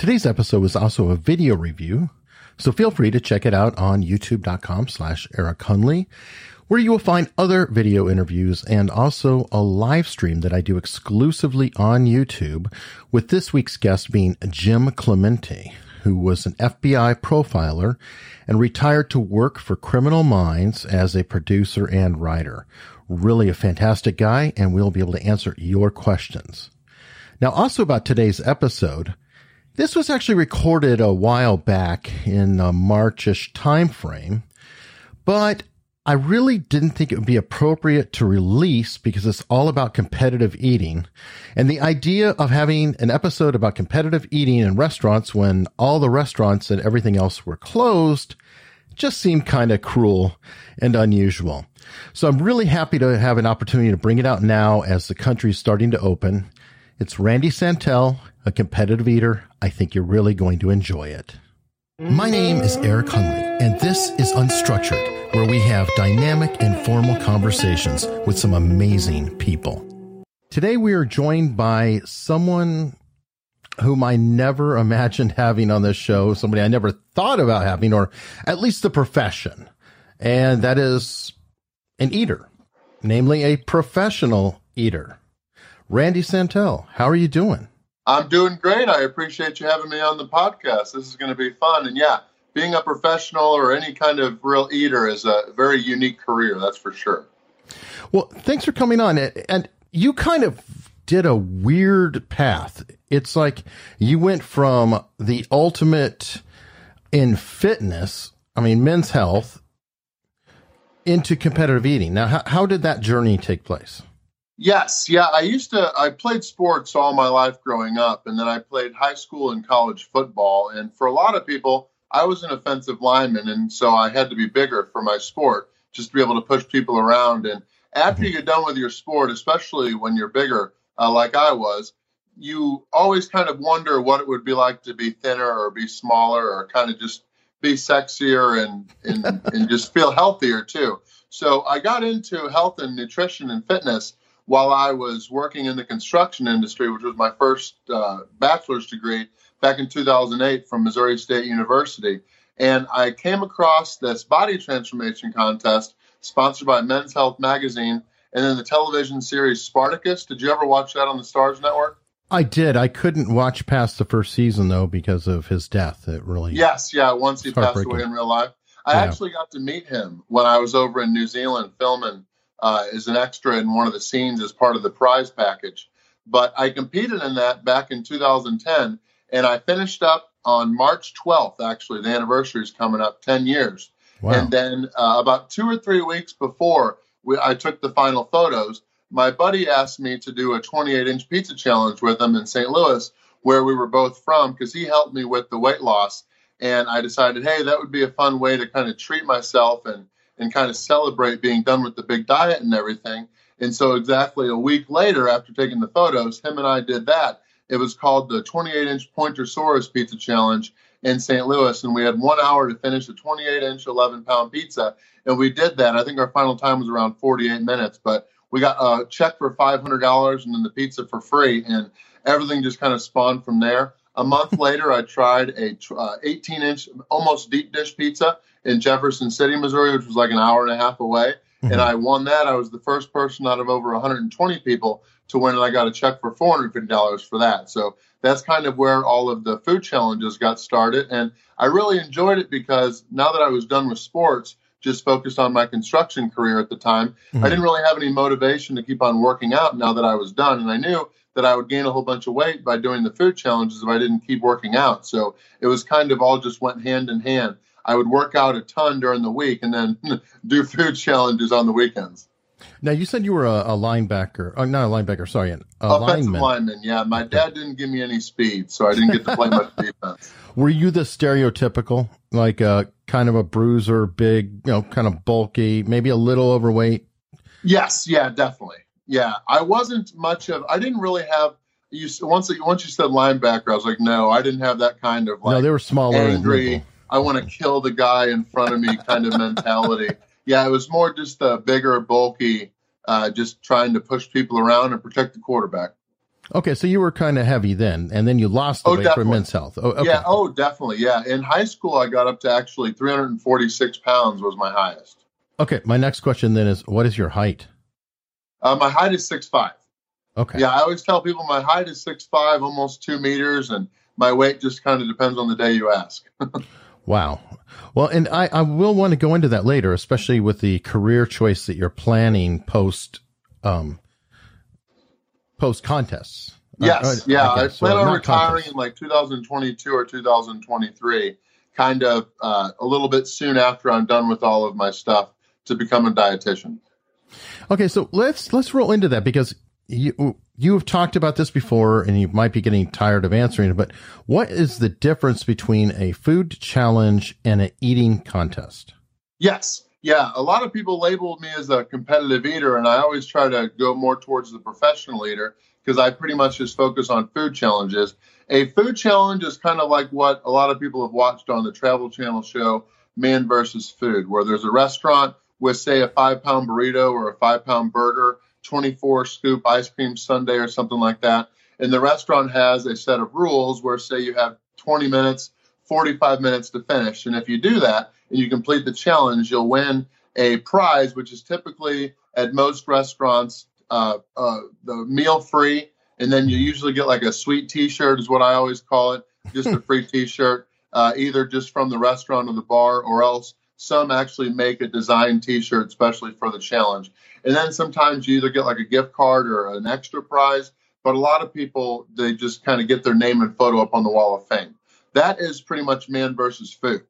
Today's episode is also a video review, so feel free to check it out on youtube.com/Eric Hunley, where you will find other video interviews and also a live stream that I do exclusively on YouTube, with this week's guest being Jim Clemente, who was an FBI profiler and retired to work for Criminal Minds as a producer and writer. Really a fantastic guy, and we'll be able to answer your questions. Now, also about today's episode, this was actually recorded a while back in a March-ish timeframe, but I really didn't think it would be appropriate to release because it's all about competitive eating. And the idea of having an episode about competitive eating in restaurants when all the restaurants and everything else were closed just seemed kind of cruel and unusual. So I'm really happy to have an opportunity to bring it out now as the country's starting to open. It's Randy Santel, a competitive eater. I think you're really going to enjoy it. My name is Eric Hunley, and this is Unstructured, where we have dynamic, informal conversations with some amazing people. Today we are joined by someone whom I never imagined having on this show, somebody I never thought about having, or at least the profession, and that is an eater, namely a professional eater. Randy Santel, how are you doing? I'm doing great. I appreciate you having me on the podcast. This is going to be fun. And yeah, being a professional or any kind of real eater is a very unique career. That's for sure. Well, thanks for coming on. And you kind of did a weird path. It's like you went from the ultimate in fitness, I mean, Men's Health, into competitive eating. Now, how did that journey take place? Yes. Yeah. I played sports all my life growing up, and then I played high school and college football. And for a lot of people, I was an offensive lineman. And so I had to be bigger for my sport just to be able to push people around. And after you get done with your sport, especially when you're bigger, like I was, you always kind of wonder what it would be like to be thinner or be smaller or kind of just be sexier and just feel healthier too. So I got into health and nutrition and fitness while I was working in the construction industry, which was my first bachelor's degree back in 2008 from Missouri State University. And I came across this body transformation contest sponsored by Men's Health magazine and then the television series Spartacus. Did you ever watch that on the Starz network? I did. I couldn't watch past the first season, though, because of his death. It really... Yes, yeah, once he passed away in real life. I actually got to meet him when I was over in New Zealand filming as an extra in one of the scenes as part of the prize package. But I competed in that back in 2010, and I finished up on March 12th, actually. The anniversary is coming up, 10 years. Wow. And then about 2 or 3 weeks before I took the final photos, my buddy asked me to do a 28-inch pizza challenge with him in St. Louis, where we were both from, because he helped me with the weight loss. And I decided, hey, that would be a fun way to kind of treat myself and kind of celebrate being done with the big diet and everything. And so exactly a week later, after taking the photos, him and I did that. It was called the 28-inch Pointersaurus Pizza Challenge in St. Louis, and we had 1 hour to finish a 28-inch, 11-pound pizza, and we did that. I think our final time was around 48 minutes, but we got a check for $500 and then the pizza for free, and everything just kind of spawned from there. A month later, I tried a 18-inch, almost deep dish pizza in Jefferson City, Missouri, which was like an hour and a half away. Mm-hmm. And I won that. I was the first person out of over 120 people to win, and I got a check for $450 for that. So that's kind of where all of the food challenges got started. And I really enjoyed it because now that I was done with sports, just focused on my construction career at the time, mm-hmm. I didn't really have any motivation to keep on working out now that I was done. And I knew that I would gain a whole bunch of weight by doing the food challenges if I didn't keep working out. So it was kind of all just went hand in hand. I would work out a ton during the week and then do food challenges on the weekends. Now, you said you were a linebacker. Oh, not a linebacker, sorry. Offensive lineman, yeah. My dad didn't give me any speed, so I didn't get to play much defense. Were you the stereotypical, like kind of a bruiser, big, you know, kind of bulky, maybe a little overweight? Yes, yeah, definitely. Yeah, I wasn't much of – I didn't really have – once you said linebacker, I was like, no, I didn't have that kind of like – No, they were smaller. Angry, I want to kill the guy in front of me kind of mentality. Yeah, it was more just the bigger, bulky, just trying to push people around and protect the quarterback. Okay, so you were kind of heavy then, and then you lost the weight for Men's Health. Oh, okay. Yeah, oh, definitely, yeah. In high school, I got up to actually 346 pounds was my highest. Okay, my next question then is, what is your height? My height is 6'5". Okay. Yeah, I always tell people my height is 6'5", almost 2 meters, and my weight just kind of depends on the day you ask. Wow. Well, and I will want to go into that later, especially with the career choice that you're planning post contests. Yes. I plan on retiring in like 2022 or 2023, kind of a little bit soon after I'm done with all of my stuff to become a dietitian. Okay. So let's roll into that, because you have talked about this before and you might be getting tired of answering it, but what is the difference between a food challenge and an eating contest? Yes. Yeah, a lot of people labeled me as a competitive eater, and I always try to go more towards the professional eater because I pretty much just focus on food challenges. A food challenge is kind of like what a lot of people have watched on the Travel Channel show, Man vs. Food, where there's a restaurant with, say, a 5-pound burrito or a 5-pound burger, 24-scoop ice cream sundae or something like that. And the restaurant has a set of rules where, say, you have 20 minutes, 45 minutes to finish. And if you do that and you complete the challenge, you'll win a prize, which is typically at most restaurants, the meal free. And then you usually get like a sweet t-shirt is what I always call it. Just a free t-shirt, either just from the restaurant or the bar, or else some actually make a design t-shirt, especially for the challenge. And then sometimes you either get like a gift card or an extra prize. But a lot of people, they just kind of get their name and photo up on the Wall of Fame. That is pretty much Man versus Food.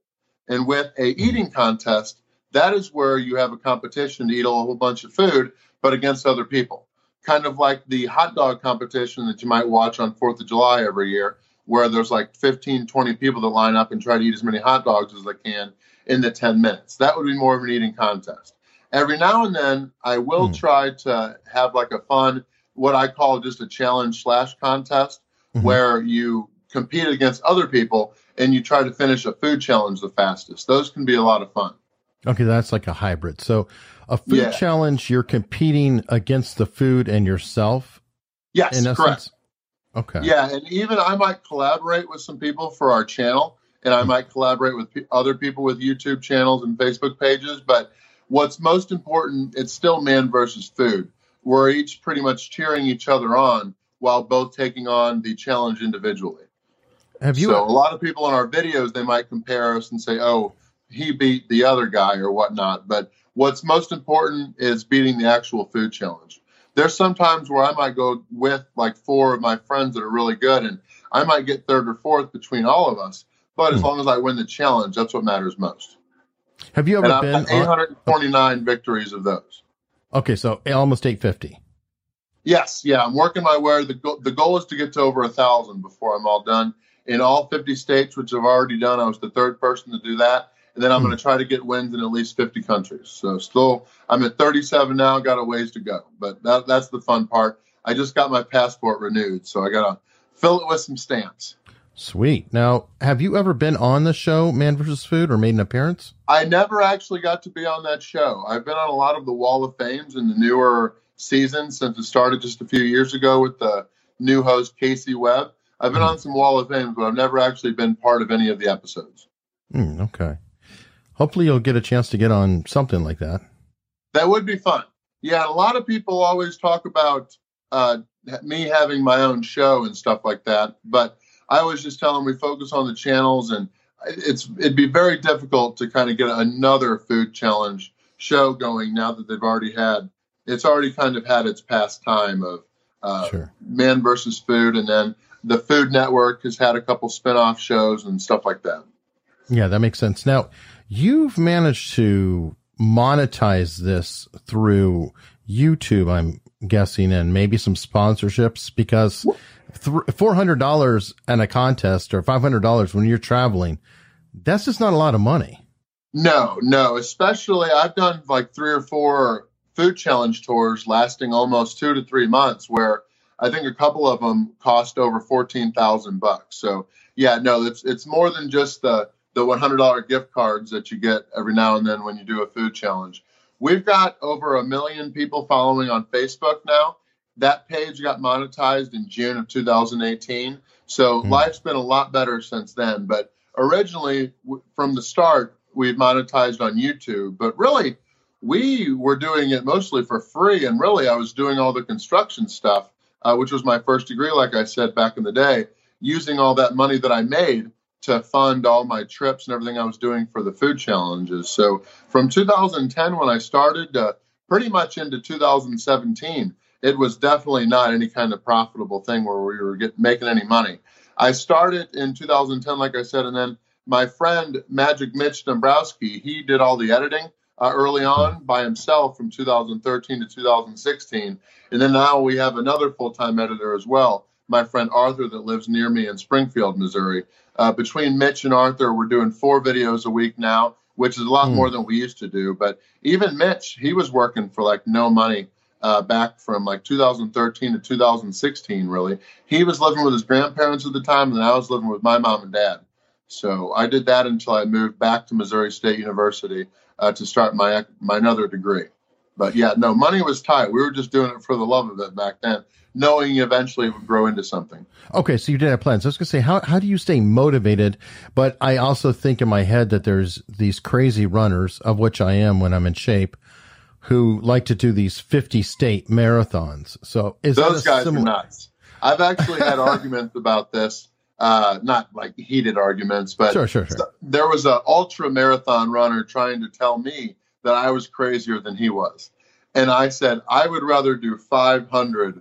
And with a eating contest, that is where you have a competition to eat a whole bunch of food, but against other people. Kind of like the hot dog competition that you might watch on 4th of July every year, where there's like 15, 20 people that line up and try to eat as many hot dogs as they can in the 10 minutes. That would be more of an eating contest. Every now and then, I will try to have like a fun, what I call just a challenge/contest, where you compete against other people, and you try to finish a food challenge the fastest. Those can be a lot of fun. Okay, that's like a hybrid. So a food challenge, you're competing against the food and yourself? Yes, correct. Okay. Yeah, and even I might collaborate with some people for our channel, and I might collaborate with other people with YouTube channels and Facebook pages, but what's most important, it's still Man versus Food. We're each pretty much cheering each other on while both taking on the challenge individually. So a lot of people in our videos, they might compare us and say, oh, he beat the other guy or whatnot. But what's most important is beating the actual food challenge. There's sometimes where I might go with like 4 of my friends that are really good, and I might get 3rd or 4th between all of us. But as long as I win the challenge, that's what matters most. Have you ever been? I've got 849 victories of those. Okay, so almost 850. Yes, yeah, I'm working my way. The goal is to get to over 1,000 before I'm all done. In all 50 states, which I've already done, I was the 3rd person to do that. And then I'm going to try to get wins in at least 50 countries. So still, I'm at 37 now, got a ways to go. But that's the fun part. I just got my passport renewed, so I got to fill it with some stamps. Sweet. Now, have you ever been on the show, Man vs. Food, or made an appearance? I never actually got to be on that show. I've been on a lot of the Wall of Fames in the newer season since it started just a few years ago with the new host, Casey Webb. I've been on some Wall of Fame, but I've never actually been part of any of the episodes. Okay. Hopefully you'll get a chance to get on something like that. That would be fun. Yeah, a lot of people always talk about me having my own show and stuff like that, but I always just tell them we focus on the channels, and it'd be very difficult to kind of get another food challenge show going now that they've already had. It's already kind of had its past time of Man versus Food, and then the Food Network has had a couple spinoff shows and stuff like that. Yeah, that makes sense. Now, you've managed to monetize this through YouTube, I'm guessing, and maybe some sponsorships, because $400 in a contest or $500 when you're traveling, that's just not a lot of money. No, especially I've done like 3 or 4 food challenge tours lasting almost 2 to 3 months where I think a couple of them cost over $14,000. So yeah, no, it's more than just the $100 gift cards that you get every now and then when you do a food challenge. We've got over 1 million people following on Facebook now. That page got monetized in June of 2018. So life's been a lot better since then. But originally, from the start, we monetized on YouTube. But really, we were doing it mostly for free. And really, I was doing all the construction stuff, which was my first degree, like I said, back in the day, using all that money that I made to fund all my trips and everything I was doing for the food challenges. So from 2010, when I started, pretty much into 2017, it was definitely not any kind of profitable thing where we were making any money. I started in 2010, like I said, and then my friend Magic Mitch Dombrowski, he did all the editing early on by himself from 2013 to 2016. And then now we have another full-time editor as well, my friend Arthur, that lives near me in Springfield, Missouri. Between Mitch and Arthur, we're doing 4 videos a week now, which is a lot more than we used to do. But even Mitch, he was working for like no money back from like 2013 to 2016, really. He was living with his grandparents at the time, and I was living with my mom and dad. So I did that until I moved back to Missouri State University to start my another degree. But yeah, no, money was tight. We were just doing it for the love of it back then, knowing eventually it would grow into something. Okay, so you did have plans. I was going to say, how do you stay motivated? But I also think in my head that there's these crazy runners, of which I am when I'm in shape, who like to do these 50-state marathons. So is those guys are nuts. I've actually had arguments about this, not like heated arguments, but sure. There was an ultra marathon runner trying to tell me that I was crazier than he was. And I said, I would rather do 500,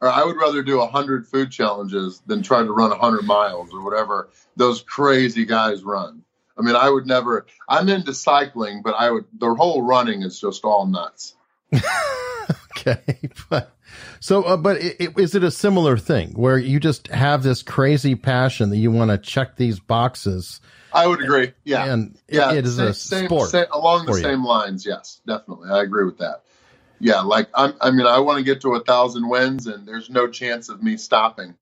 or I would rather do 100 food challenges than try to run 100 miles or whatever those crazy guys run. I mean, I would never, I'm into cycling, but the whole running is just all nuts. Okay. But is it a similar thing where you just have this crazy passion that you want to check these boxes? I would agree. Yeah. And yeah, it is a sport. Along the same lines. Yes, definitely. I agree with that. Yeah. Like, I want to get to 1,000 wins, and there's no chance of me stopping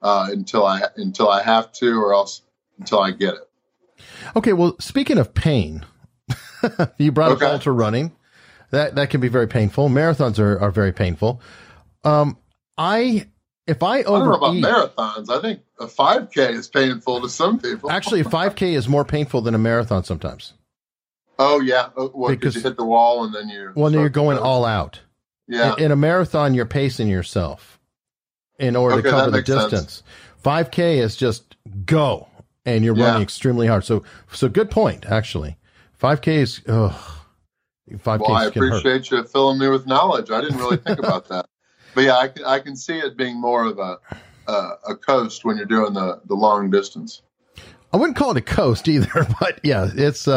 until I have to, or else until I get it. Okay. Well, speaking of pain, you brought up ultra running. That can be very painful. Marathons are very painful. If I overeat, I don't know about marathons. I think a 5K is painful to some people. Actually, a 5K is more painful than a marathon sometimes. Oh, yeah. Well, because you hit the wall and then you're... Well, no, you're going all out. Yeah. In a marathon, you're pacing yourself in order to cover the distance. Sense. 5K is just go, and you're running extremely hard. So good point, actually. 5K is... I appreciate you filling me with knowledge. I didn't really think about that. But yeah, I can see it being more of a coast when you're doing the long distance. I wouldn't call it a coast either, but yeah, it's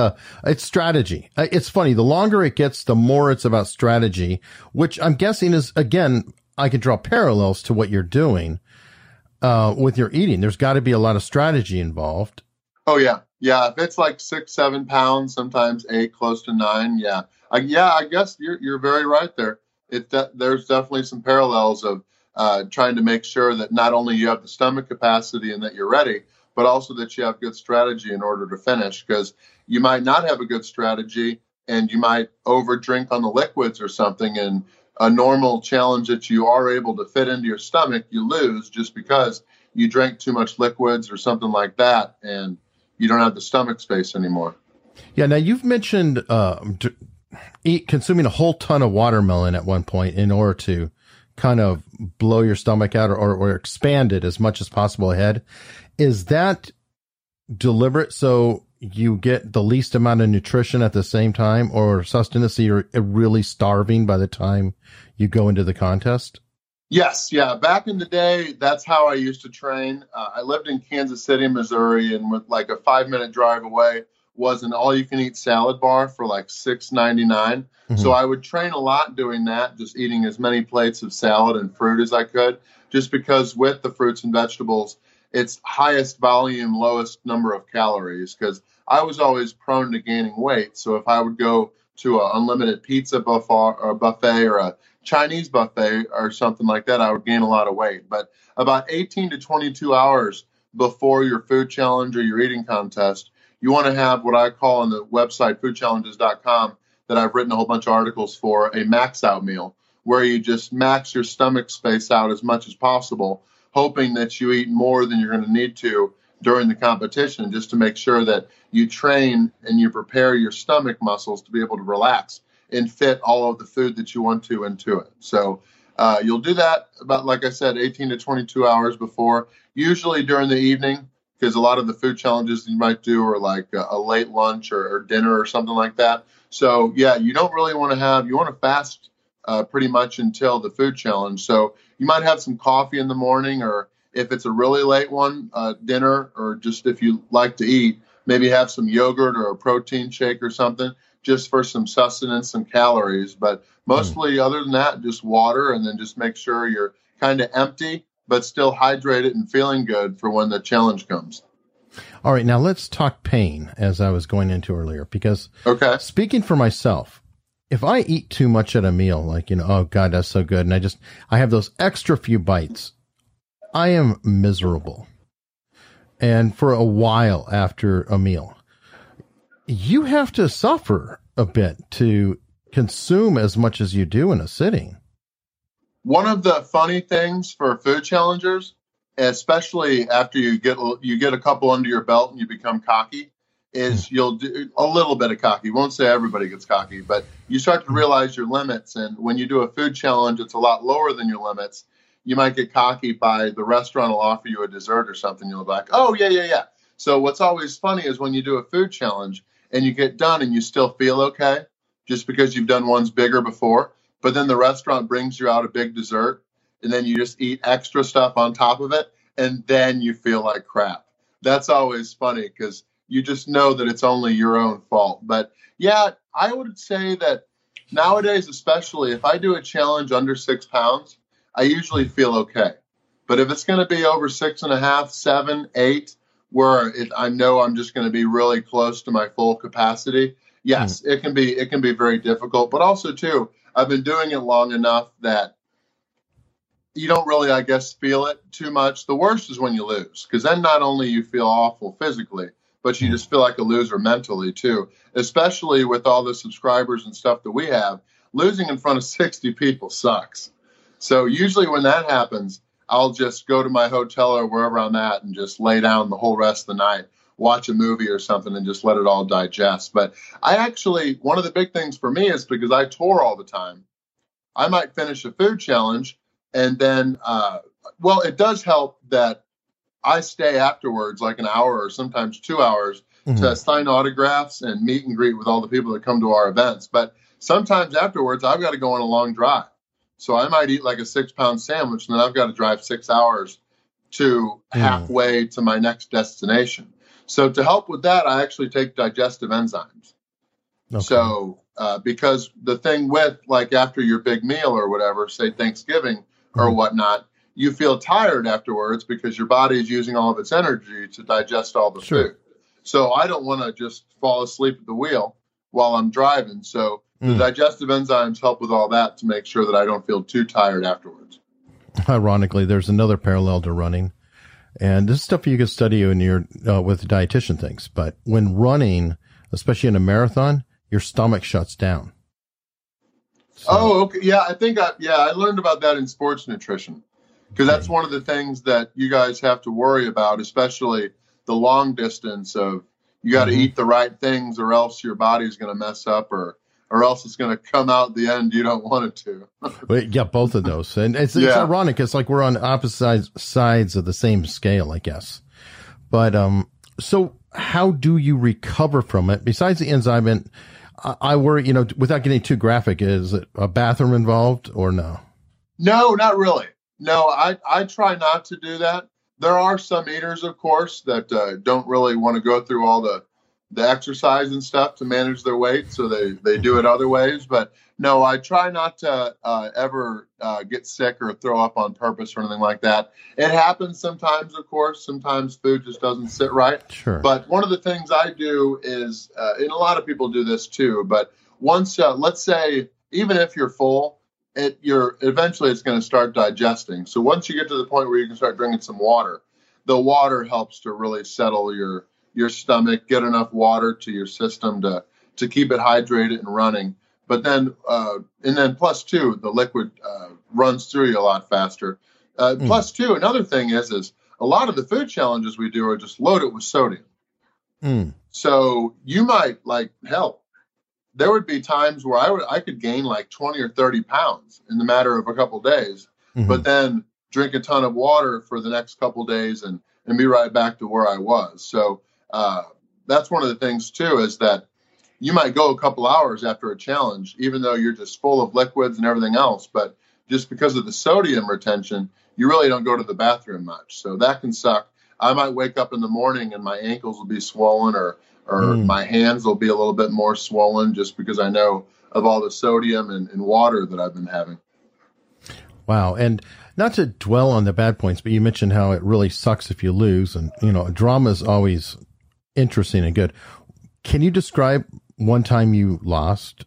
strategy. It's funny. The longer it gets, the more it's about strategy, which I'm guessing is, again, I could draw parallels to what you're doing with your eating. There's got to be a lot of strategy involved. Oh, yeah. Yeah. If it's like 6-7 pounds, sometimes 8, close to 9. Yeah. I guess you're very right there. There's definitely some parallels of trying to make sure that not only you have the stomach capacity and that you're ready, but also that you have good strategy in order to finish, because you might not have a good strategy and you might overdrink on the liquids or something, and a normal challenge that you are able to fit into your stomach, you lose just because you drank too much liquids or something like that, and you don't have the stomach space anymore. Yeah, now you've mentioned... consuming a whole ton of watermelon at one point in order to kind of blow your stomach out or expand it as much as possible ahead. Is that deliberate so you get the least amount of nutrition at the same time, or sustenance, so you're really starving by the time you go into the contest? Yes. Yeah. Back in the day, that's how I used to train. I lived in Kansas City, Missouri, and with like a 5-minute drive away was an all-you-can-eat salad bar for like $6.99. So I would train a lot doing that, just eating as many plates of salad and fruit as I could, just because with the fruits and vegetables, it's highest volume, lowest number of calories, because I was always prone to gaining weight. So if I would go to an unlimited pizza buffet or a Chinese buffet or something like that, I would gain a lot of weight. But about 18 to 22 hours before your food challenge or your eating contest, you want to have what I call on the website foodchallenges.com, that I've written a whole bunch of articles for, a max out meal, where you just max your stomach space out as much as possible, hoping that you eat more than you're going to need to during the competition, just to make sure that you train and you prepare your stomach muscles to be able to relax and fit all of the food that you want to into it. So you'll do that about, like I said, 18 to 22 hours before, usually during the evening, because a lot of the food challenges you might do are like a late lunch or dinner or something like that. So yeah, you don't really want to have, you want to fast pretty much until the food challenge. So you might have some coffee in the morning, or if it's a really late one, dinner, or just if you like to eat, maybe have some yogurt or a protein shake or something, just for some sustenance, some calories. But mostly other than that, just water, and then just make sure you're kind of empty, but still hydrated and feeling good for when the challenge comes. All right. Now let's talk pain, as I was going into earlier, because speaking for myself, if I eat too much at a meal, like, you know, oh God, that's so good, and I have those extra few bites, I am miserable. And for a while after a meal, you have to suffer a bit to consume as much as you do in a sitting. One of the funny things for food challengers, especially after you get a couple under your belt and you become cocky, is you'll do a little bit of cocky. Won't say everybody gets cocky, but you start to realize your limits. And when you do a food challenge, it's a lot lower than your limits. You might get cocky by the restaurant will offer you a dessert or something. You'll be like, oh, yeah, yeah, yeah. So what's always funny is when you do a food challenge and you get done and you still feel okay, just because you've done ones bigger before. But then the restaurant brings you out a big dessert, and then you just eat extra stuff on top of it, and then you feel like crap. That's always funny, because you just know that it's only your own fault. But yeah, I would say that nowadays, especially if I do a challenge under 6 pounds, I usually feel okay. But if it's going to be over 6.5, 7, 8, where I know I'm just going to be really close to my full capacity, yes, it can be very difficult. But also too, I've been doing it long enough that you don't really, I guess, feel it too much. The worst is when you lose, because then not only you feel awful physically, but you just feel like a loser mentally too, especially with all the subscribers and stuff that we have. Losing in front of 60 people sucks. So usually when that happens, I'll just go to my hotel or wherever I'm at and just lay down the whole rest of the night, watch a movie or something, and just let it all digest. But one of the big things for me is, because I tour all the time, I might finish a food challenge, and then, it does help that I stay afterwards like an hour or sometimes 2 hours to sign autographs and meet and greet with all the people that come to our events. But sometimes afterwards, I've got to go on a long drive. So I might eat like a 6-pound sandwich, and then I've got to drive 6 hours to halfway to my next destination. So to help with that, I actually take digestive enzymes. Okay. So because the thing with, like, after your big meal or whatever, say Thanksgiving or whatnot, you feel tired afterwards because your body is using all of its energy to digest all the food. So I don't want to just fall asleep at the wheel while I'm driving. So the digestive enzymes help with all that to make sure that I don't feel too tired afterwards. Ironically, there's another parallel to running. And this is stuff you can study in your with dietitian things. But when running, especially in a marathon, your stomach shuts down. So. Oh, okay. Yeah, I learned about that in sports nutrition, because that's one of the things that you guys have to worry about, especially the long distance of you got to eat the right things, or else your body's going to mess up, or else it's going to come out the end you don't want it to. Wait, yeah, both of those. And it's ironic. It's like we're on opposite sides of the same scale, I guess. But so how do you recover from it? Besides the enzyme, and I worry, you know, without getting too graphic, is it a bathroom involved or no? No, not really. No, I try not to do that. There are some eaters, of course, that don't really want to go through all the exercise and stuff to manage their weight, so they do it other ways. But no, I try not to ever get sick or throw up on purpose or anything like that. It happens sometimes, of course. Sometimes food just doesn't sit right. Sure. But one of the things I do is, and a lot of people do this too, but once, let's say, even if you're full, eventually it's going to start digesting. So once you get to the point where you can start drinking some water, the water helps to really settle your stomach, get enough water to your system to keep it hydrated and running. But then, plus two, the liquid runs through you a lot faster. Plus two, another thing is a lot of the food challenges we do are just loaded with sodium. Mm. So you might, there would be times where I could gain 20 or 30 pounds in the matter of a couple of days, but then drink a ton of water for the next couple of days and be right back to where I was. So that's one of the things, too, is that you might go a couple hours after a challenge, even though you're just full of liquids and everything else. But just because of the sodium retention, you really don't go to the bathroom much. So that can suck. I might wake up in the morning and my ankles will be swollen or my hands will be a little bit more swollen just because I know of all the sodium and water that I've been having. Wow. And not to dwell on the bad points, but you mentioned how it really sucks if you lose. And, drama is always interesting and good. Can you describe one time you lost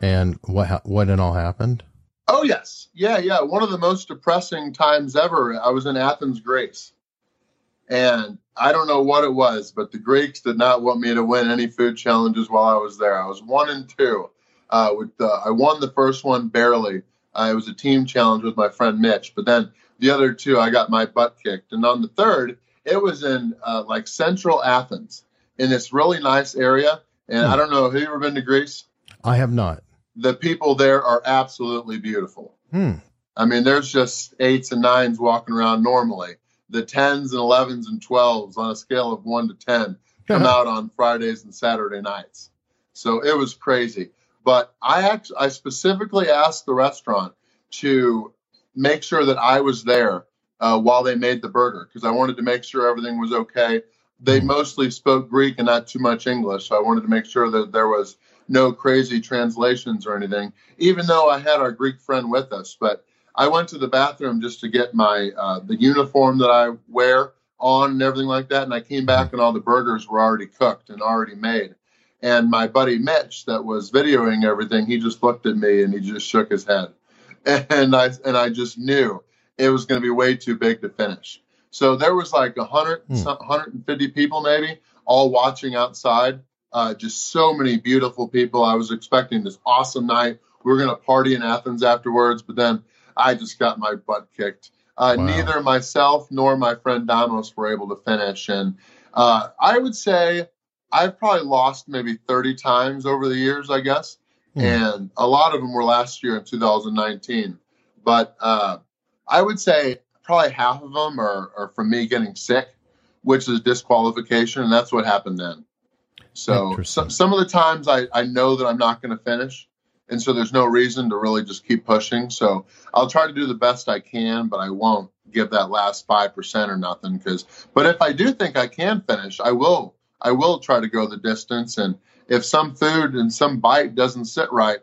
and what it all happened? Oh, yes. Yeah. One of the most depressing times ever. I was in Athens, Greece. And I don't know what it was, but the Greeks did not want me to win any food challenges while I was there. I was 1-2. I won the first one barely. It was a team challenge with my friend Mitch. But then the other two, I got my butt kicked. And on the third, it was in central Athens in this really nice area. And I don't know, have you ever been to Greece? I have not. The people there are absolutely beautiful. I mean, there's just 8s and 9s walking around normally. The 10s and 11s and 12s on a scale of 1 to 10 come out on Fridays and Saturday nights. So it was crazy. But I specifically asked the restaurant to make sure that I was there while they made the burger because I wanted to make sure everything was okay. They mostly spoke Greek and not too much English. So I wanted to make sure that there was no crazy translations or anything, even though I had our Greek friend with us. But I went to the bathroom just to get my the uniform that I wear on and everything like that. And I came back and all the burgers were already cooked and already made. And my buddy Mitch that was videoing everything, he just looked at me and he just shook his head. And I just knew it was going to be way too big to finish. So there was 150 people maybe all watching outside. Just so many beautiful people. I was expecting this awesome night. We were going to party in Athens afterwards, but then I just got my butt kicked. Wow. Neither myself nor my friend Damos were able to finish. And I would say I've probably lost maybe 30 times over the years, I guess. And a lot of them were last year in 2019. But I would say probably half of them are from me getting sick, which is disqualification, and that's what happened then. So some of the times I know that I'm not going to finish, and so there's no reason to really just keep pushing. So I'll try to do the best I can, but I won't give that last 5% or nothing. But if I do think I can finish, I will try to go the distance. And if some food and some bite doesn't sit right,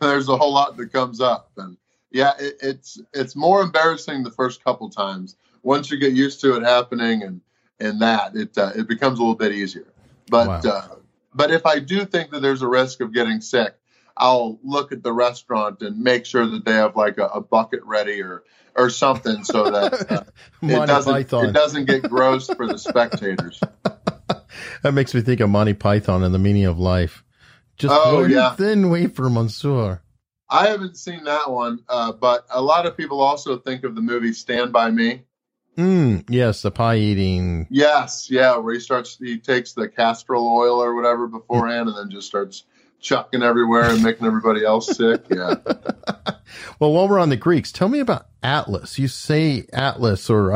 there's a whole lot that comes up. And yeah, it's more embarrassing the first couple times. Once you get used to it happening and that, it becomes a little bit easier. But wow. But if I do think that there's a risk of getting sick, I'll look at the restaurant and make sure that they have a bucket ready or something so that it doesn't get gross for the spectators. That makes me think of Monty Python and the Meaning of Life. Just thin wafer, Monsieur. I haven't seen that one, but a lot of people also think of the movie Stand by Me. Yes, the pie eating. Yes, yeah, where he takes the castor oil or whatever beforehand and then just starts chucking everywhere and making everybody else sick. Yeah. Well, while we're on the Greeks, tell me about Atlas. You say Atlas, or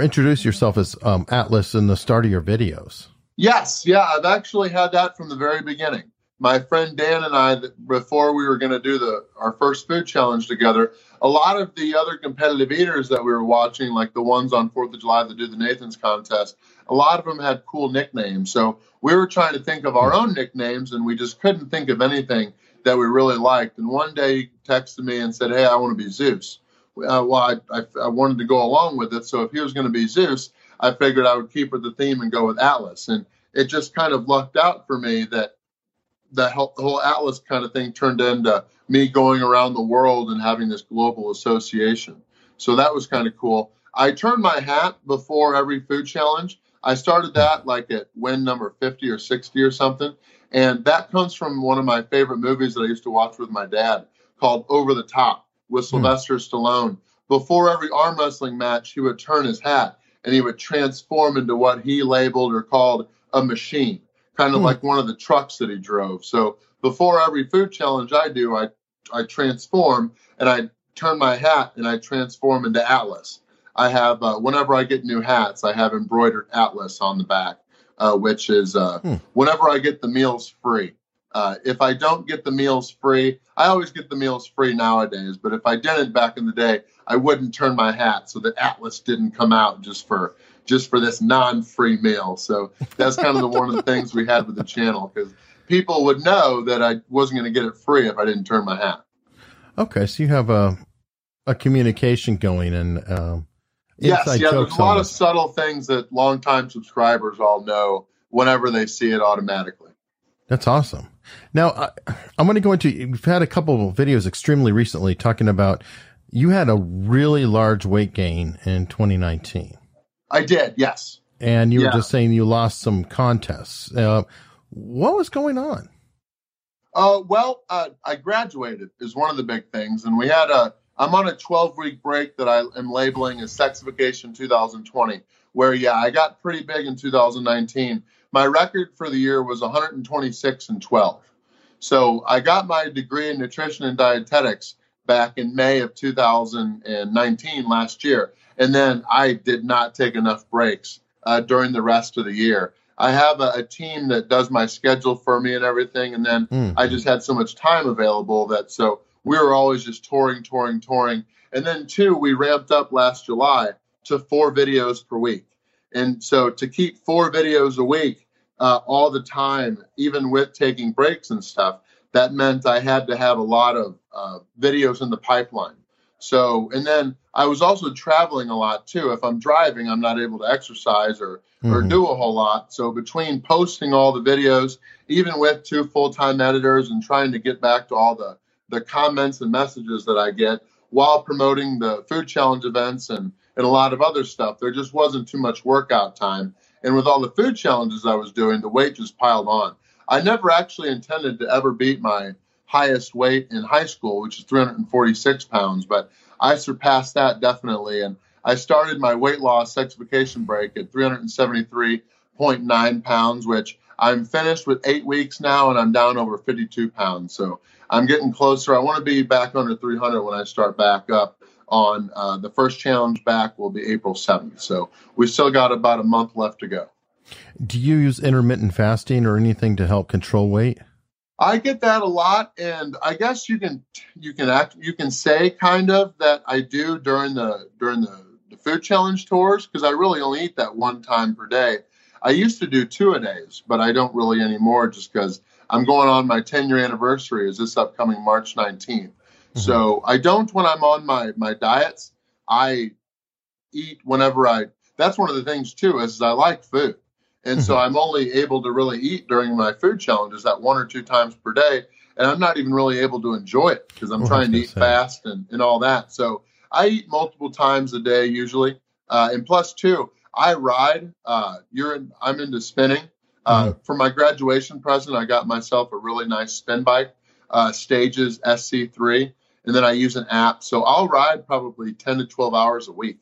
introduce yourself as Atlas in the start of your videos. Yes, yeah, I've actually had that from the very beginning. My friend Dan and I, before we were going to do our first food challenge together, a lot of the other competitive eaters that we were watching, like the ones on 4th of July that do the Nathan's contest, a lot of them had cool nicknames. So we were trying to think of our own nicknames, and we just couldn't think of anything that we really liked. And one day he texted me and said, hey, I want to be Zeus. I wanted to go along with it. So if he was going to be Zeus, I figured I would keep with the theme and go with Atlas. And it just kind of lucked out for me that the whole Atlas kind of thing turned into me going around the world and having this global association. So that was kind of cool. I turned my hat before every food challenge. I started that at win number 50 or 60 or something. And that comes from one of my favorite movies that I used to watch with my dad called Over the Top with Sylvester Stallone. Before every arm wrestling match, he would turn his hat and he would transform into what he labeled or called a machine, kind of like one of the trucks that he drove. So before every food challenge I do, I transform and I turn my hat and I transform into Atlas. I have, whenever I get new hats, I have embroidered Atlas on the back, which is whenever I get the meals free. If I don't get the meals free, I always get the meals free nowadays, but if I didn't back in the day, I wouldn't turn my hat so that Atlas didn't come out just for this non-free meal. So that's kind of one of the things we had with the channel, because people would know that I wasn't going to get it free if I didn't turn my hat. Okay. So you have a communication going and, Yes, there's a lot of subtle things that longtime subscribers all know whenever they see it automatically. That's awesome. Now, I'm going to go into, you've had a couple of videos extremely recently talking about you had a really large weight gain in 2019. I did, yes. And you were just saying you lost some contests. What was going on? Well, I graduated is one of the big things. And we had I'm on a 12-week break that I am labeling as Sexification 2020, where, I got pretty big in 2019. My record for the year was 126 and 12. So I got my degree in nutrition and dietetics back in May of 2019 last year. And then I did not take enough breaks during the rest of the year. I have a team that does my schedule for me and everything. And then I just had so much time available that so we were always just touring. And then we ramped up last July to 4 videos per week. And so to keep 4 videos a week all the time, even with taking breaks and stuff, that meant I had to have a lot of videos in the pipeline. So, and then I was also traveling a lot too. If I'm driving, I'm not able to exercise or do a whole lot. So between posting all the videos, even with 2 full-time editors and trying to get back to all the comments and messages that I get while promoting the food challenge events and a lot of other stuff, there just wasn't too much workout time. And with all the food challenges I was doing, the weight just piled on. I never actually intended to ever beat my highest weight in high school, which is 346 pounds, but I surpassed that definitely. And I started my weight loss sexification break at 373.9 pounds, which I'm finished with 8 weeks now, and I'm down over 52 pounds. So I'm getting closer. I want to be back under 300 when I start back up. On the first challenge back will be April 7th. So we still got about a month left to go. Do you use intermittent fasting or anything to help control weight? I get that a lot. And I guess you can say kind of that I do during the food challenge tours, because I really only eat that one time per day. I used to do 2 a days, but I don't really anymore just because I'm going on my 10-year anniversary is this upcoming March 19th. So I don't, when I'm on my diets, I eat whenever that's one of the things too, is I like food. And so I'm only able to really eat during my food challenges that 1 or 2 times per day. And I'm not even really able to enjoy it because I'm trying to eat fast and all that. So I eat multiple times a day usually. And plus too, I ride, I'm into spinning. For my graduation present, I got myself a really nice spin bike, Stages SC3. And then I use an app. So I'll ride probably 10 to 12 hours a week,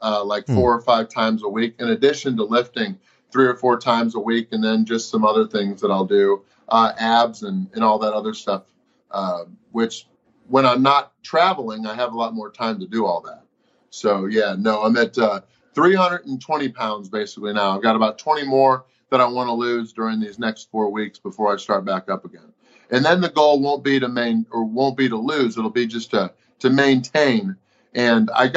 like 4 or 5 times a week, in addition to lifting 3 or 4 times a week. And then just some other things that I'll do, abs and all that other stuff, which when I'm not traveling, I have a lot more time to do all that. So I'm at 320 pounds basically now. I've got about 20 more that I want to lose during these next 4 weeks before I start back up again. And then the goal won't be to lose. It'll be just to maintain. And I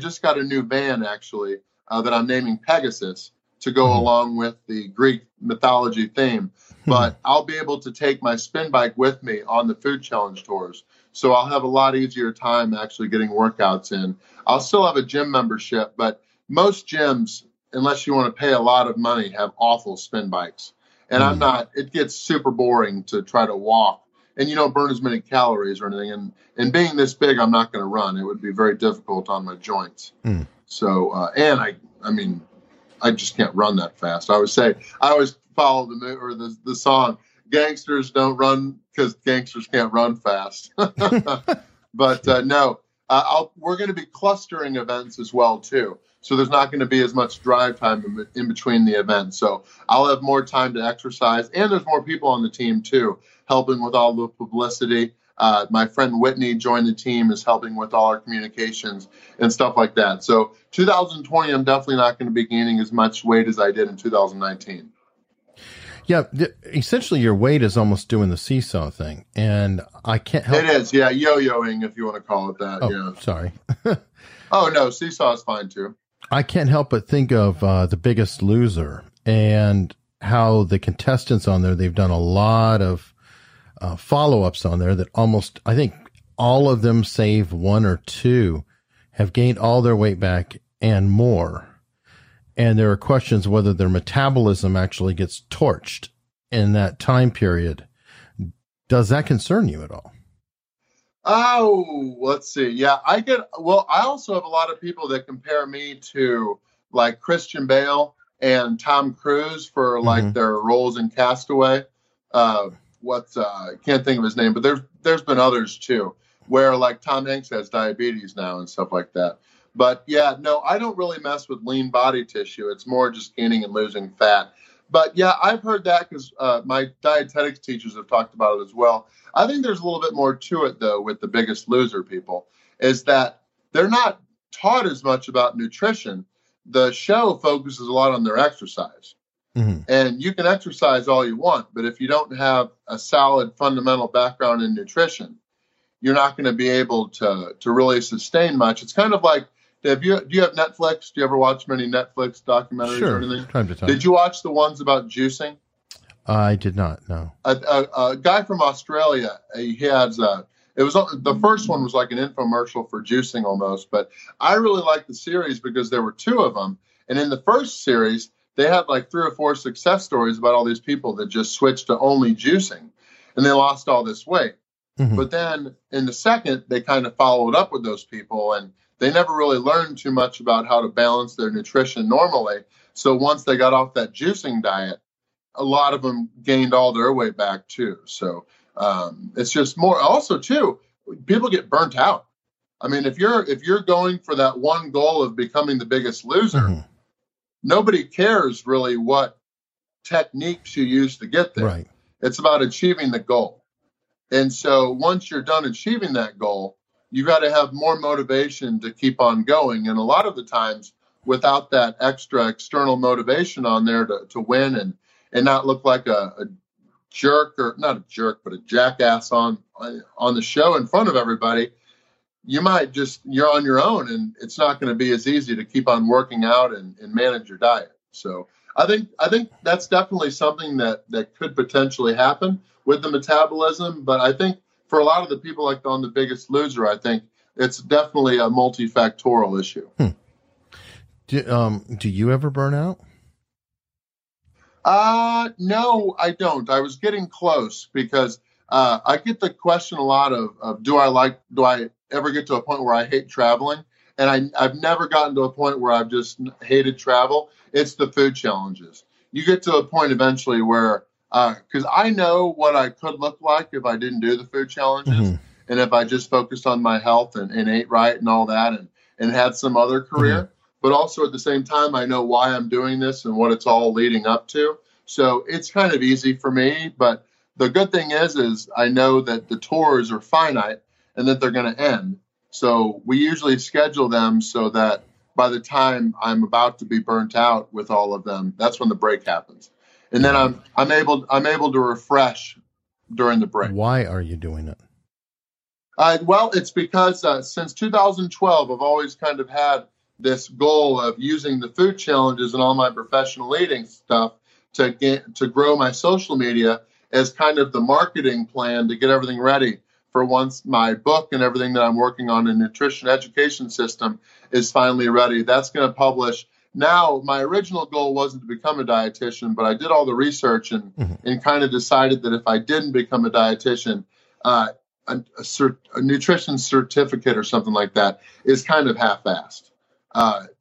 just got a new van actually that I'm naming Pegasus to go along with the Greek mythology theme. But I'll be able to take my spin bike with me on the food challenge tours. So I'll have a lot easier time actually getting workouts in. I'll still have a gym membership, but most gyms, unless you want to pay a lot of money, have awful spin bikes. And it gets super boring to try to walk and you don't burn as many calories or anything. And being this big, I'm not going to run. It would be very difficult on my joints. So, and I just can't run that fast. I always follow the song, gangsters don't run because gangsters can't run fast. But no, we're going to be clustering events as well, too. So there's not going to be as much drive time in between the events. So I'll have more time to exercise. And there's more people on the team, too, helping with all the publicity. My friend Whitney joined the team, is helping with all our communications and stuff like that. So 2020, I'm definitely not going to be gaining as much weight as I did in 2019. Yeah, essentially your weight is almost doing the seesaw thing, and I can't help it. It is, yeah, yo-yoing, if you want to call it that. Oh, yeah. Sorry. Oh, no, seesaw is fine, too. I can't help but think of The Biggest Loser and how the contestants on there, they've done a lot of follow-ups on there that almost, I think all of them save one or two, have gained all their weight back and more. And there are questions whether their metabolism actually gets torched in that time period. Does that concern you at all? Oh, let's see. Yeah, I also have a lot of people that compare me to like Christian Bale and Tom Cruise for like their roles in Castaway. I can't think of his name, but there's been others too, where like Tom Hanks has diabetes now and stuff like that. But yeah, no, I don't really mess with lean body tissue. It's more just gaining and losing fat. But yeah, I've heard that because my dietetics teachers have talked about it as well. I think there's a little bit more to it, though, with The Biggest Loser people, is that they're not taught as much about nutrition. The show focuses a lot on their exercise. Mm-hmm. And you can exercise all you want, but if you don't have a solid fundamental background in nutrition, you're not going to be able to really sustain much. It's kind of like, do you have Netflix? Do you ever watch many Netflix documentaries or anything? Time to time. Did you watch the ones about juicing? I did not, no. A guy from Australia, the first one was like an infomercial for juicing almost, but I really liked the series because there were two of them. And in the first series, they had like three or four success stories about all these people that just switched to only juicing and they lost all this weight. Mm-hmm. But then in the second, they kind of followed up with those people and they never really learned too much about how to balance their nutrition normally. So once they got off that juicing diet, a lot of them gained all their weight back too. So it's just more. Also too, people get burnt out. I mean, if you're going for that one goal of becoming the biggest loser, nobody cares really what techniques you use to get there. Right. It's about achieving the goal. And so once you're done achieving that goal, you got to have more motivation to keep on going. And a lot of the times without that extra external motivation on there to win and not look like a jerk, or not a jerk, but a jackass on the show in front of everybody, you might you're on your own and it's not going to be as easy to keep on working out and manage your diet. So I think that's definitely something that could potentially happen with the metabolism. But I think for a lot of the people like on The Biggest Loser, I think it's definitely a multifactorial issue. Do you ever burn out? No, I don't. I was getting close because I get the question a lot of do I ever get to a point where I hate traveling? And I've never gotten to a point where I've just hated travel. It's the food challenges. You get to a point eventually where, because I know what I could look like if I didn't do the food challenges and if I just focused on my health and ate right and all that and had some other career. But also at the same time, I know why I'm doing this and what it's all leading up to. So it's kind of easy for me. But the good thing is I know that the tours are finite and that they're going to end. So we usually schedule them so that by the time I'm about to be burnt out with all of them, that's when the break happens. And then I'm able to refresh during the break. Why are you doing it? Well, it's because since 2012, I've always kind of had this goal of using the food challenges and all my professional eating stuff to grow my social media as kind of the marketing plan to get everything ready for once my book and everything that I'm working on in nutrition education system is finally ready. That's going to publish. Now, my original goal wasn't to become a dietitian, but I did all the research and kind of decided that if I didn't become a dietitian, a nutrition certificate or something like that is kind of half-assed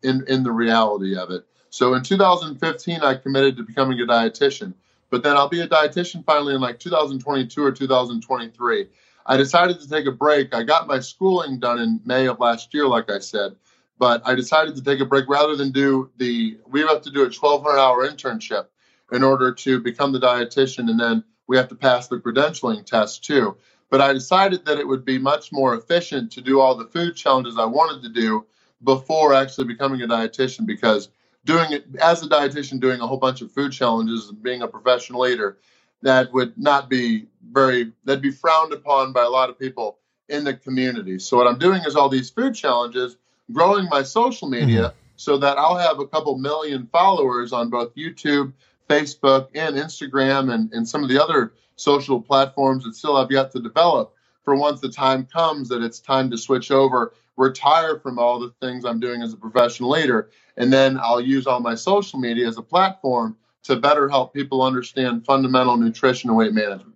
in the reality of it. So in 2015, I committed to becoming a dietitian. But then I'll be a dietitian finally in like 2022 or 2023. I decided to take a break. I got my schooling done in May of last year, like I said, but I decided to take a break rather than do the, we have to do a 1,200-hour internship in order to become the dietitian. And then we have to pass the credentialing test too. But I decided that it would be much more efficient to do all the food challenges I wanted to do before actually becoming a dietitian, because doing it as a dietitian, doing a whole bunch of food challenges and being a professional eater, that would not be that'd be frowned upon by a lot of people in the community. So what I'm doing is all these food challenges, growing my social media so that I'll have a couple million followers on both YouTube, Facebook, and Instagram, and some of the other social platforms that still I've yet to develop, for once the time comes that it's time to switch over, retire from all the things I'm doing as a professional leader, and then I'll use all my social media as a platform to better help people understand fundamental nutrition and weight management.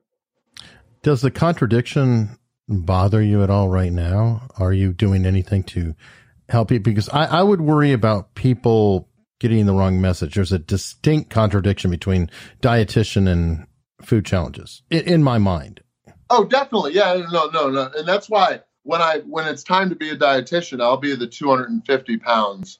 Does the contradiction bother you at all right now? Are you doing anything to help you? Because I would worry about people getting the wrong message. There's a distinct contradiction between dietitian and food challenges in my mind. Oh, definitely. Yeah, no. And that's why when it's time to be a dietitian, I'll be the 250 pounds.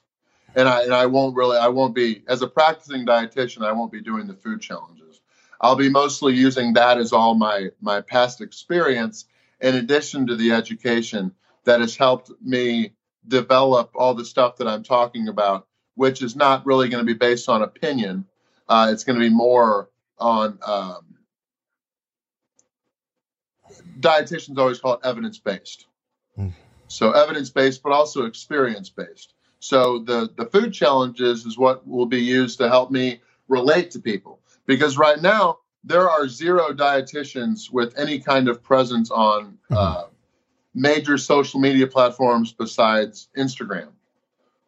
And I won't really, I won't be, as a practicing dietitian, I won't be doing the food challenges. I'll be mostly using that as all my past experience, in addition to the education that has helped me develop all the stuff that I'm talking about, which is not really going to be based on opinion. It's going to be more on, dietitians always call it evidence-based. So evidence-based, but also experience-based. So the food challenges is what will be used to help me relate to people, because right now there are zero dietitians with any kind of presence on major social media platforms besides Instagram,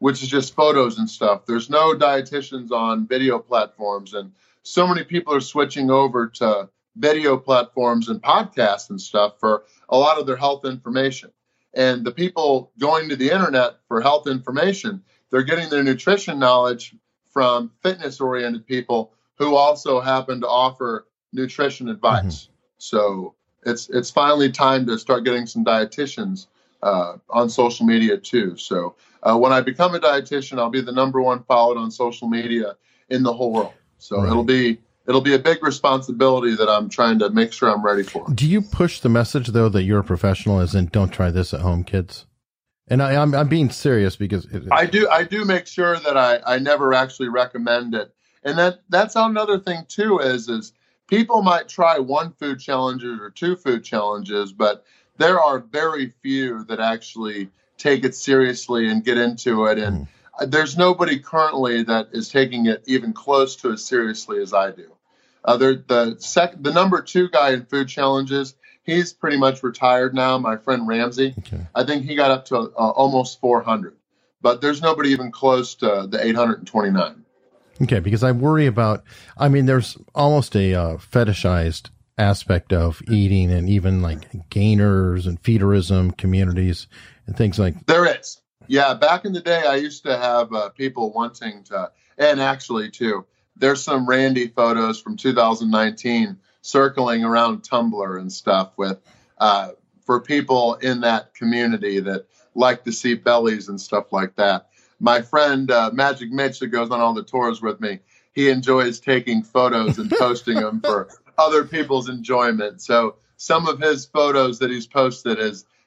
which is just photos and stuff. There's no dietitians on video platforms, and so many people are switching over to video platforms and podcasts and stuff for a lot of their health information. And the people going to the internet for health information, they're getting their nutrition knowledge from fitness-oriented people who also happen to offer nutrition advice. So it's finally time to start getting some dietitians on social media too. So when I become a dietitian, I'll be the number one followed on social media in the whole world. So it'll be a big responsibility that I'm trying to make sure I'm ready for. Do you push the message, though, that you're a professional, as in don't try this at home, kids? And I'm being serious, because I do make sure that I never actually recommend it. And that's another thing, too, is people might try one food challenge or two food challenges, but there are very few that actually take it seriously and get into it. And there's nobody currently that is taking it even close to as seriously as I do. The number two guy in food challenges, he's pretty much retired now, my friend Ramsey. Okay. I think he got up to almost 400, but there's nobody even close to the 829. Okay, because I worry about, I mean, there's almost a fetishized aspect of eating, and even like gainers and feederism communities and things like there is. Yeah, back in the day, I used to have people wanting to, and actually, too, there's some Randy photos from 2019 circling around Tumblr and stuff with for people in that community that like to see bellies and stuff like that. My friend, Magic Mitch, that goes on all the tours with me, he enjoys taking photos and posting them for other people's enjoyment. So some of his photos that he's posted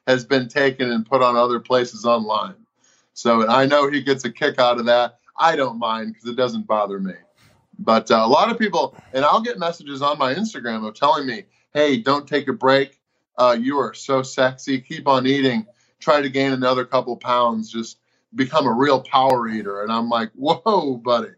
has been taken and put on other places online. So, and I know he gets a kick out of that. I don't mind, because it doesn't bother me. But a lot of people, and I'll get messages on my Instagram of telling me, hey, don't take a break. You are so sexy. Keep on eating. Try to gain another couple pounds. Just become a real power eater. And I'm like, whoa, buddy.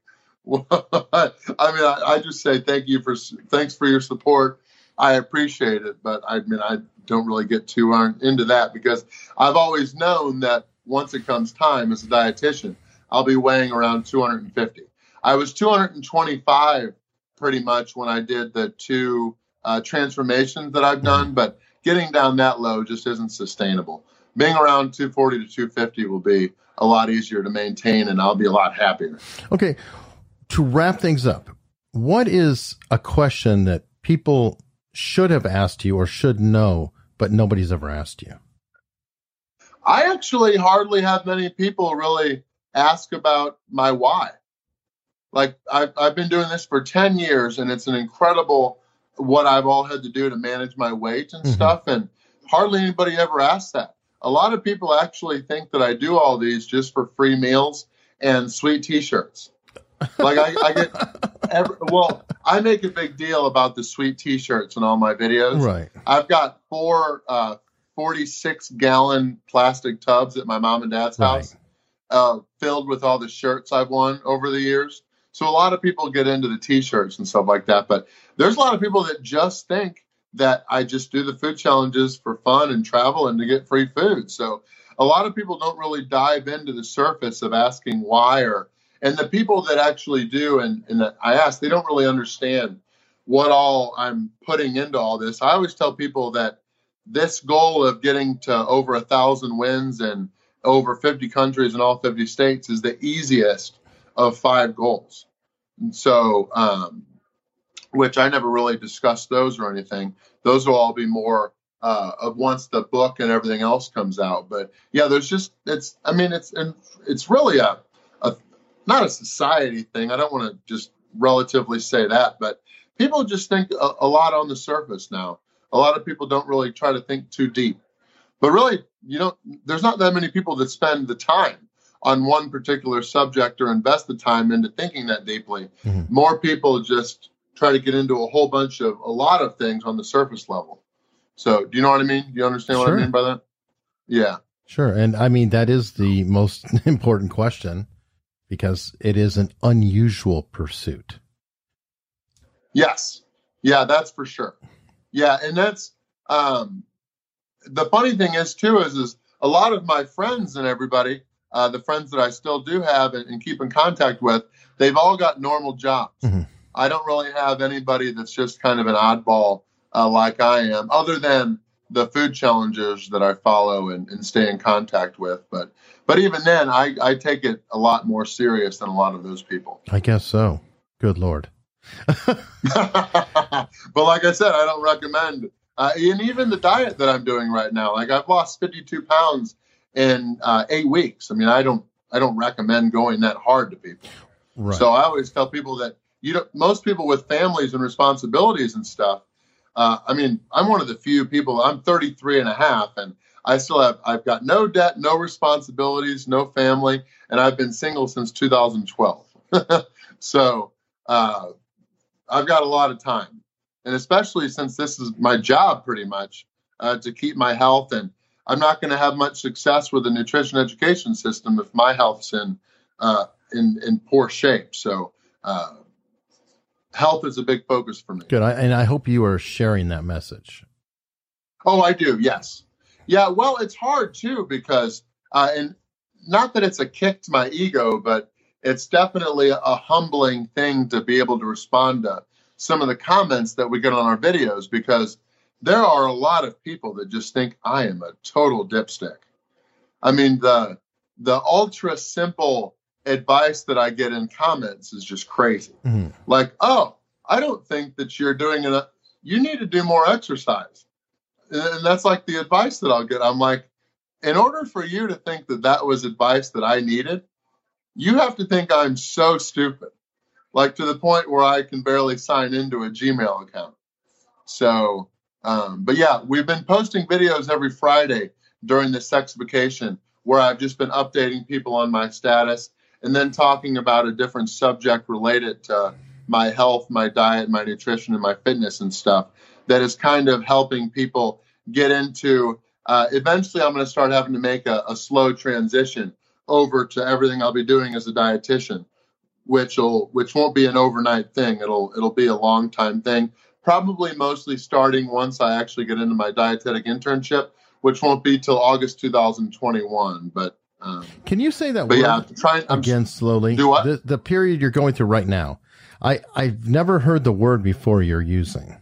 I just say thanks for your support. I appreciate it. But I mean, I don't really get too into that, because I've always known that once it comes time as a dietitian, I'll be weighing around 250. I was 225 pretty much when I did the two transformations that I've done, but getting down that low just isn't sustainable. Being around 240 to 250 will be a lot easier to maintain, and I'll be a lot happier. Okay. To wrap things up, what is a question that people should have asked you or should know, but nobody's ever asked you? I actually hardly have many people really ask about my why. Like, I've been doing this for 10 years, and it's an incredible what I've all had to do to manage my weight and stuff, and hardly anybody ever asks that. A lot of people actually think that I do all these just for free meals and sweet T-shirts. Like, I get I make a big deal about the sweet T-shirts in all my videos. Right. I've got four 46-gallon plastic tubs at my mom and dad's house, filled with all the shirts I've won over the years. So a lot of people get into the T-shirts and stuff like that. But there's a lot of people that just think that I just do the food challenges for fun and travel and to get free food. So a lot of people don't really dive into the surface of asking why, or, and the people that actually do, and that I ask, they don't really understand what all I'm putting into all this. I always tell people that this goal of getting to over 1,000 wins and over 50 countries in all 50 states is the easiest of 5 goals. And so, which I never really discussed those or anything. Those will all be more of once the book and everything else comes out. But yeah, there's just, it's, I mean, it's really a not a society thing. I don't want to just relatively say that, but people just think a lot on the surface now. A lot of people don't really try to think too deep, but really, you know, there's not that many people that spend the time on one particular subject or invest the time into thinking that deeply. More people just try to get into a lot of things on the surface level. So do you know what I mean? Do you understand what I mean by that? Yeah. Sure. And I mean, that is the most important question, because it is an unusual pursuit. Yes. Yeah, that's for sure. Yeah. And that's, the funny thing is too, is a lot of my friends and everybody, the friends that I still do have and keep in contact with, they've all got normal jobs. I don't really have anybody that's just kind of an oddball like I am, other than the food challengers that I follow and stay in contact with. But even then, I take it a lot more serious than a lot of those people. I guess so. Good Lord. But like I said, I don't recommend. And even the diet that I'm doing right now, like I've lost 52 pounds in 8 weeks. I mean, I don't recommend going that hard to people. Right. So I always tell people that, you know, most people with families and responsibilities and stuff. I mean, I'm one of the few people, I'm 33 and a half, and I've got no debt, no responsibilities, no family. And I've been single since 2012. So, I've got a lot of time, and especially since this is my job pretty much, to keep my health. And I'm not going to have much success with the nutrition education system if my health's in poor shape. So, health is a big focus for me. Good. And I hope you are sharing that message. Oh, I do. Yes. Yeah. Well, it's hard too, because, and not that it's a kick to my ego, but it's definitely a humbling thing to be able to respond to some of the comments that we get on our videos, because there are a lot of people that just think I am a total dipstick. I mean, the ultra simple advice that I get in comments is just crazy. Like, oh, I don't think that you're doing enough. You need to do more exercise. And that's like the advice that I'll get. I'm like, in order for you to think that that was advice that I needed, you have to think I'm so stupid, like to the point where I can barely sign into a Gmail account. So, but yeah, we've been posting videos every Friday during the sexification where I've just been updating people on my status, and then talking about a different subject related to my health, my diet, my nutrition, and my fitness and stuff that is kind of helping people get into, eventually I'm going to start having to make a slow transition over to everything I'll be doing as a dietitian, which won't be an overnight thing. It'll be a long time thing, probably mostly starting once I actually get into my dietetic internship, which won't be till August 2021, but can you say that word again slowly? Do what? The period you're going through right now. I've never heard the word before you're using.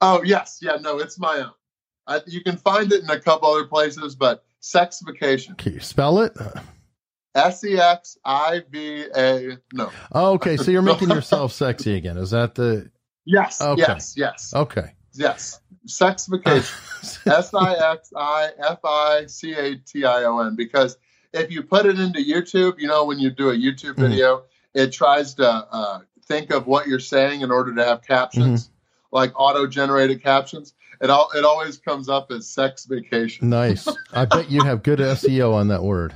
Oh, yes. Yeah, no, it's my own. You can find it in a couple other places, but sexification. Can you spell it? S-E-X-I-V-A. No. Okay, so you're making yourself sexy again. Is that the... Yes, okay. Yes. Okay. Yes. Sexification. S-I-X-I-F-I-C-A-T-I-O-N. Because if you put it into YouTube, you know, when you do a YouTube video, it tries to think of what you're saying in order to have captions, like auto-generated captions. It always comes up as sex vacation. Nice. I bet you have good SEO on that word.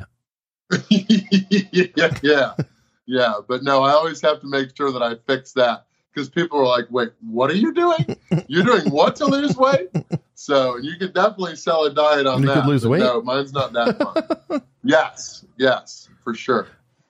Yeah. But no, I always have to make sure that I fix that, because people are like, wait, what are you doing? You're doing what to lose weight? So you could definitely sell a diet on that. You could lose weight. No, mine's not that fun. Yes, for sure.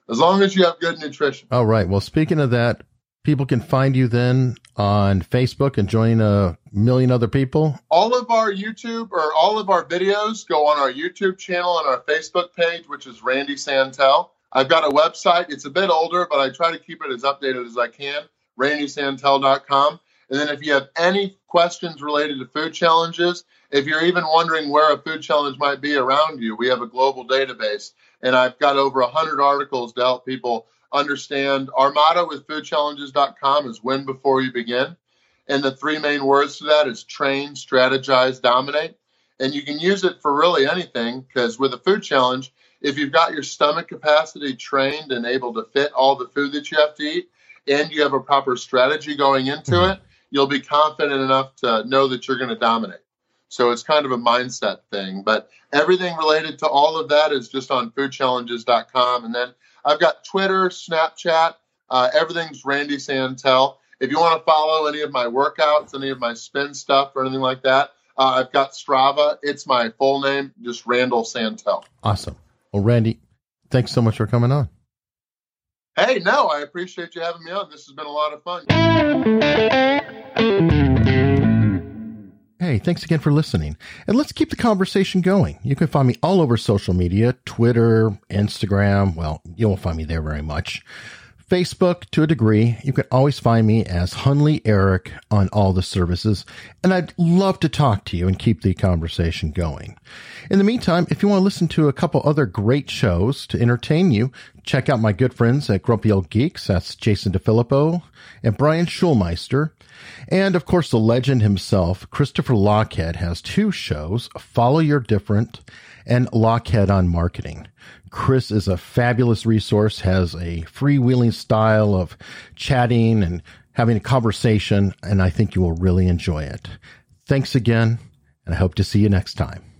As long as you have good nutrition. All right. Well, speaking of that, people can find you then on Facebook and join a million other people. All of our YouTube or all of our videos go on our YouTube channel and our Facebook page, which is Randy Santel. I've got a website. It's a bit older, but I try to keep it as updated as I can. RandySantel.com. And then if you have any questions related to food challenges, if you're even wondering where a food challenge might be around you, we have a global database. And I've got over 100 articles to help people understand. Our motto with foodchallenges.com is win before you begin. And the three main words to that is train, strategize, dominate. And you can use it for really anything, because with a food challenge, if you've got your stomach capacity trained and able to fit all the food that you have to eat, and you have a proper strategy going into it, you'll be confident enough to know that you're going to dominate. So it's kind of a mindset thing. But everything related to all of that is just on foodchallenges.com. And then I've got Twitter, Snapchat, everything's Randy Santel. If you want to follow any of my workouts, any of my spin stuff or anything like that, I've got Strava. It's my full name, just Randall Santel. Awesome. Well, Randy, thanks so much for coming on. Hey, no, I appreciate you having me on. This has been a lot of fun. Hey, thanks again for listening. And let's keep the conversation going. You can find me all over social media, Twitter, Instagram. Well, you won't find me there very much. Facebook, to a degree. You can always find me as Hunley Eric on all the services. And I'd love to talk to you and keep the conversation going. In the meantime, if you want to listen to a couple other great shows to entertain you, check out my good friends at Grumpy Old Geeks. That's Jason DeFilippo and Brian Schulmeister. And, of course, the legend himself, Christopher Lockhead, has two shows, Follow Your Different and Lockhead on Marketing. Chris is a fabulous resource, has a freewheeling style of chatting and having a conversation, and I think you will really enjoy it. Thanks again, and I hope to see you next time.